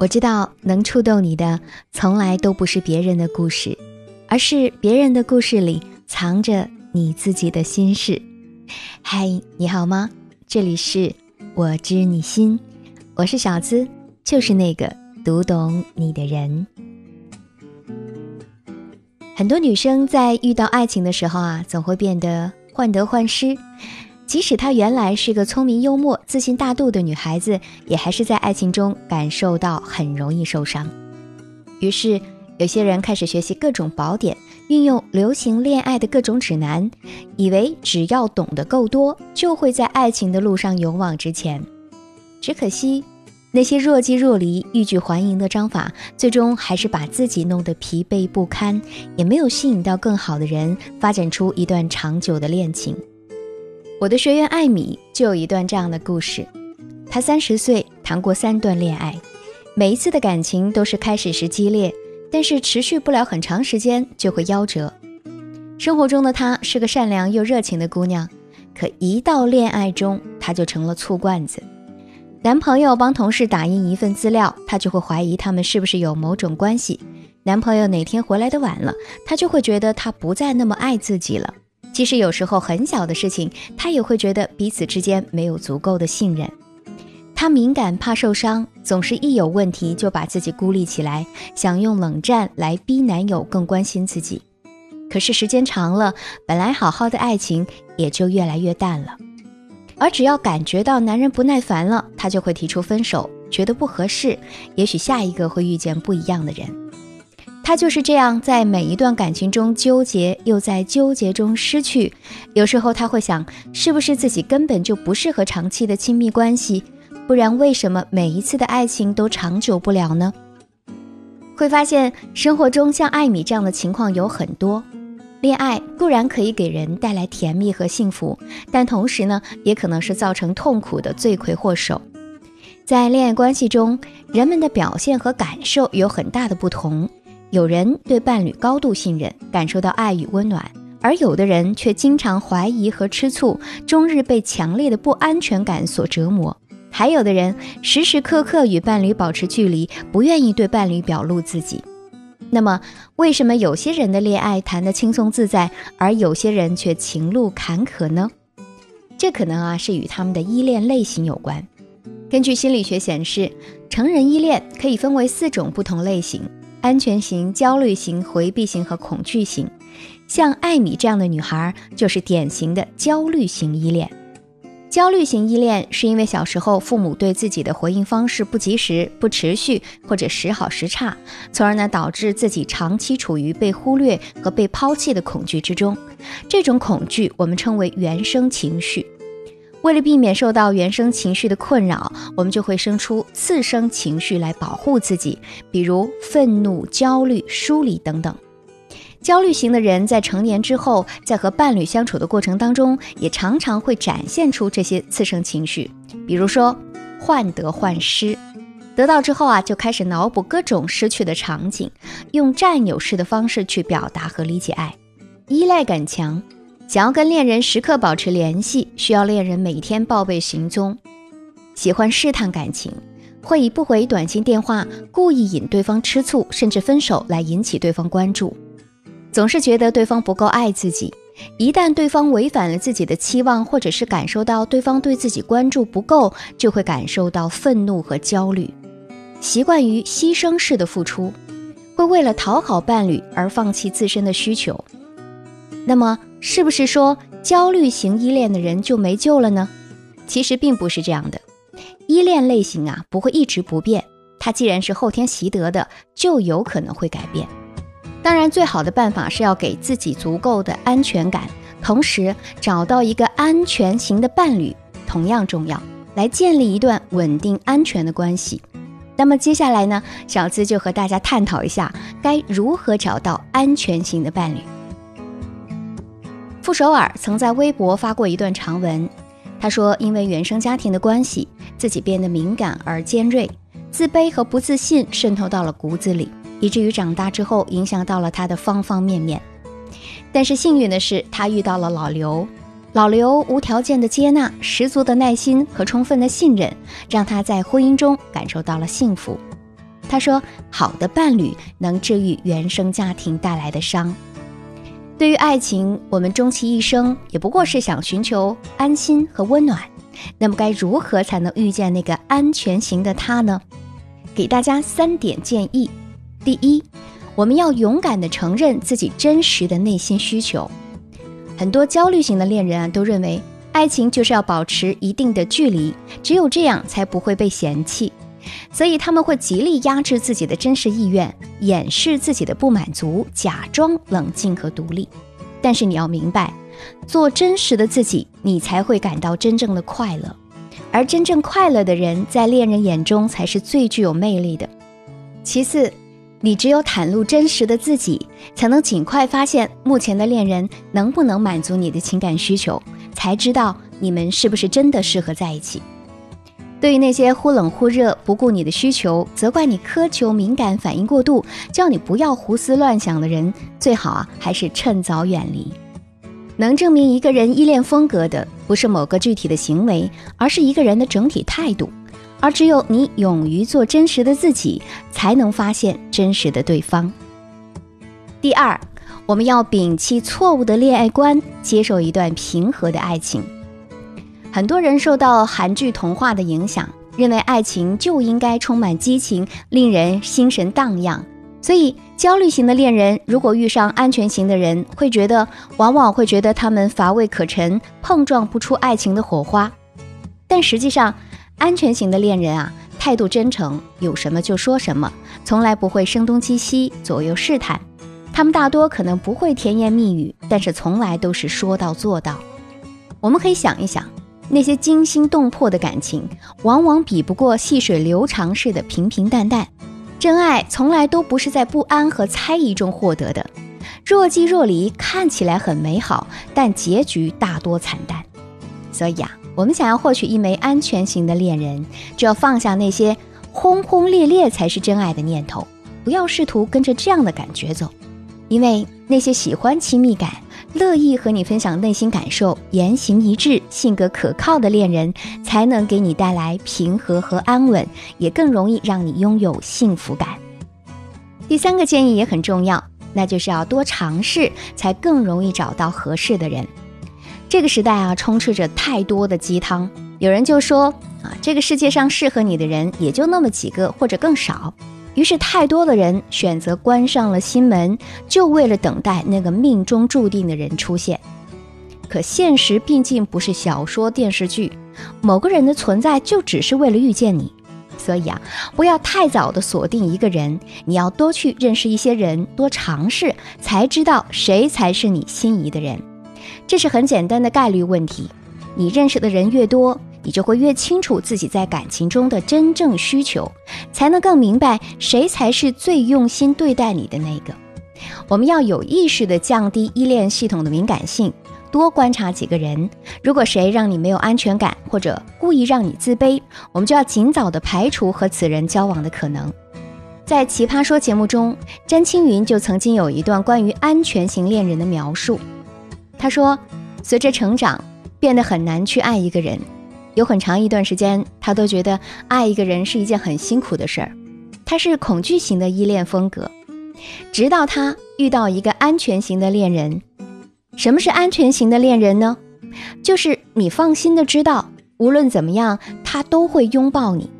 我知道能触动你的从来都不是别人的故事，而是别人的故事里藏着你自己的心事。嗨，你好吗？这里是我知你心，我是小资，就是那个读懂你的人。很多女生在遇到爱情的时候啊，总会变得患得患失，即使她原来是个聪明幽默自信大度的女孩子，也还是在爱情中感受到很容易受伤。于是有些人开始学习各种宝典，运用流行恋爱的各种指南，以为只要懂得够多，就会在爱情的路上勇往直前。只可惜那些若即若离欲拒还迎的章法，最终还是把自己弄得疲惫不堪，也没有吸引到更好的人，发展出一段长久的恋情。我的学员艾米就有一段这样的故事。她30岁谈过3段恋爱，每一次的感情都是开始时激烈，但是持续不了很长时间就会夭折。生活中的她是个善良又热情的姑娘，可一到恋爱中，她就成了醋罐子。男朋友帮同事打印一份资料，她就会怀疑他们是不是有某种关系。男朋友哪天回来的晚了，她就会觉得他不再那么爱自己了。即使有时候很小的事情，她也会觉得彼此之间没有足够的信任。她敏感怕受伤，总是一有问题就把自己孤立起来，想用冷战来逼男友更关心自己。可是时间长了，本来好好的爱情也就越来越淡了。而只要感觉到男人不耐烦了，她就会提出分手，觉得不合适，也许下一个会遇见不一样的人。她就是这样在每一段感情中纠结，又在纠结中失去。有时候她会想，是不是自己根本就不适合长期的亲密关系，不然为什么每一次的爱情都长久不了呢？会发现生活中像艾米这样的情况有很多。恋爱固然可以给人带来甜蜜和幸福，但同时呢，也可能是造成痛苦的罪魁祸首。在恋爱关系中，人们的表现和感受有很大的不同，有人对伴侣高度信任，感受到爱与温暖，而有的人却经常怀疑和吃醋，终日被强烈的不安全感所折磨。还有的人时时刻刻与伴侣保持距离，不愿意对伴侣表露自己。那么为什么有些人的恋爱谈得轻松自在，而有些人却情路坎坷呢？这可能是与他们的依恋类型有关。根据心理学显示，成人依恋可以分为4种不同类型：安全型、焦虑型、回避型和恐惧型。像艾米这样的女孩就是典型的焦虑型依恋。焦虑型依恋是因为小时候父母对自己的回应方式不及时、不持续，或者时好时差，从而导致自己长期处于被忽略和被抛弃的恐惧之中。这种恐惧我们称为原生情绪。为了避免受到原生情绪的困扰，我们就会生出次生情绪来保护自己，比如愤怒、焦虑、疏离等等。焦虑型的人在成年之后，在和伴侣相处的过程当中，也常常会展现出这些次生情绪，比如说患得患失，得到之后就开始脑补各种失去的场景，用占有式的方式去表达和理解爱。依赖感强，想要跟恋人时刻保持联系，需要恋人每天报备行踪。喜欢试探感情，会以不回短信电话，故意引对方吃醋，甚至分手来引起对方关注。总是觉得对方不够爱自己，一旦对方违反了自己的期望，或者是感受到对方对自己关注不够，就会感受到愤怒和焦虑。习惯于牺牲式的付出，会为了讨好伴侣而放弃自身的需求。那么是不是说焦虑型依恋的人就没救了呢？其实并不是这样的。依恋类型不会一直不变，它既然是后天习得的，就有可能会改变。当然，最好的办法是要给自己足够的安全感，同时找到一个安全型的伴侣同样重要，来建立一段稳定安全的关系。那么接下来呢，小资就和大家探讨一下该如何找到安全型的伴侣。傅首尔曾在微博发过一段长文，他说因为原生家庭的关系，自己变得敏感而尖锐，自卑和不自信渗透到了骨子里，以至于长大之后影响到了他的方方面面。但是幸运的是，他遇到了老刘。老刘无条件的接纳，十足的耐心和充分的信任，让他在婚姻中感受到了幸福。他说，好的伴侣能治愈原生家庭带来的伤。对于爱情，我们终其一生也不过是想寻求安心和温暖，那么该如何才能遇见那个安全型的他呢？给大家3点建议。第一，我们要勇敢地承认自己真实的内心需求。很多焦虑型的恋人都认为爱情就是要保持一定的距离，只有这样才不会被嫌弃，所以他们会极力压制自己的真实意愿，掩饰自己的不满足，假装冷静和独立。但是你要明白，做真实的自己，你才会感到真正的快乐，而真正快乐的人在恋人眼中才是最具有魅力的。其次，你只有袒露真实的自己，才能尽快发现目前的恋人能不能满足你的情感需求，才知道你们是不是真的适合在一起。对于那些忽冷忽热、不顾你的需求、责怪你苛求敏感、反应过度、叫你不要胡思乱想的人，最好还是趁早远离。能证明一个人依恋风格的，不是某个具体的行为，而是一个人的整体态度。而只有你勇于做真实的自己，才能发现真实的对方。第二，我们要摒弃错误的恋爱观，接受一段平和的爱情。很多人受到韩剧童话的影响，认为爱情就应该充满激情，令人心神荡漾。所以焦虑型的恋人如果遇上安全型的人，往往会觉得他们乏味可陈，碰撞不出爱情的火花。但实际上安全型的恋人态度真诚，有什么就说什么，从来不会声东击西、左右试探。他们大多可能不会甜言蜜语，但是从来都是说到做到。我们可以想一想，那些惊心动魄的感情，往往比不过细水流长式的平平淡淡。真爱从来都不是在不安和猜疑中获得的，若即若离，看起来很美好，但结局大多惨淡。所以我们想要获取一枚安全型的恋人，只要放下那些轰轰烈烈才是真爱的念头，不要试图跟着这样的感觉走。因为那些喜欢亲密感、乐意和你分享内心感受、言行一致、性格可靠的恋人，才能给你带来平和和安稳，也更容易让你拥有幸福感。第3个建议也很重要，那就是要多尝试，才更容易找到合适的人。这个时代充斥着太多的鸡汤，有人就说这个世界上适合你的人也就那么几个或者更少，于是太多的人选择关上了心门，就为了等待那个命中注定的人出现。可现实毕竟不是小说电视剧，某个人的存在就只是为了遇见你。所以不要太早的锁定一个人，你要多去认识一些人，多尝试，才知道谁才是你心仪的人。这是很简单的概率问题，你认识的人越多，你就会越清楚自己在感情中的真正需求，才能更明白谁才是最用心对待你的那个。我们要有意识地降低依恋系统的敏感性，多观察几个人，如果谁让你没有安全感，或者故意让你自卑，我们就要尽早地排除和此人交往的可能。在《奇葩说》节目中，詹青云就曾经有一段关于安全型恋人的描述。他说，随着成长，变得很难去爱一个人，有很长一段时间他都觉得爱一个人是一件很辛苦的事儿。他是恐惧型的依恋风格，直到他遇到一个安全型的恋人。什么是安全型的恋人呢？就是你放心的知道，无论怎么样他都会拥抱你，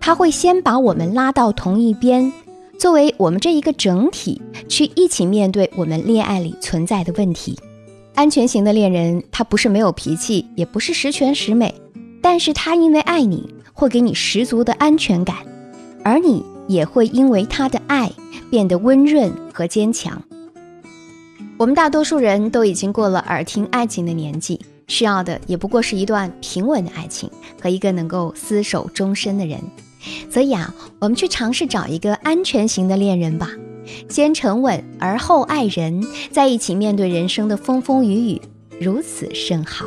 他会先把我们拉到同一边，作为我们这一个整体去一起面对我们恋爱里存在的问题。安全型的恋人，他不是没有脾气，也不是十全十美，但是他因为爱你，会给你十足的安全感，而你也会因为他的爱变得温润和坚强。我们大多数人都已经过了耳听爱情的年纪，需要的也不过是一段平稳的爱情和一个能够厮守终身的人。所以我们去尝试找一个安全型的恋人吧，先沉稳而后爱人，在一起面对人生的风风雨雨，如此甚好。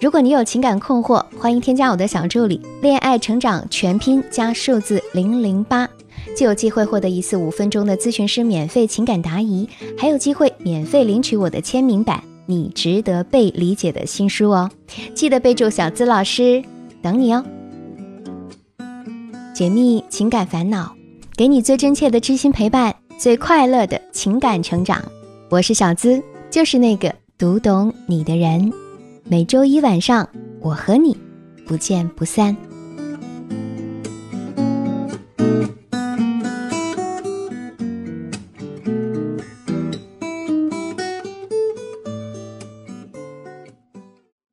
如果你有情感困惑，欢迎添加我的小助理恋爱成长全拼加数字008，就有机会获得一次5分钟的咨询师免费情感答疑，还有机会免费领取我的签名版你值得被理解的新书哦。记得备注小资老师，等你哦。解密情感烦恼，给你最真切的知心陪伴，最快乐的情感成长。我是小资，就是那个读懂你的人。每周一晚上，我和你不见不散。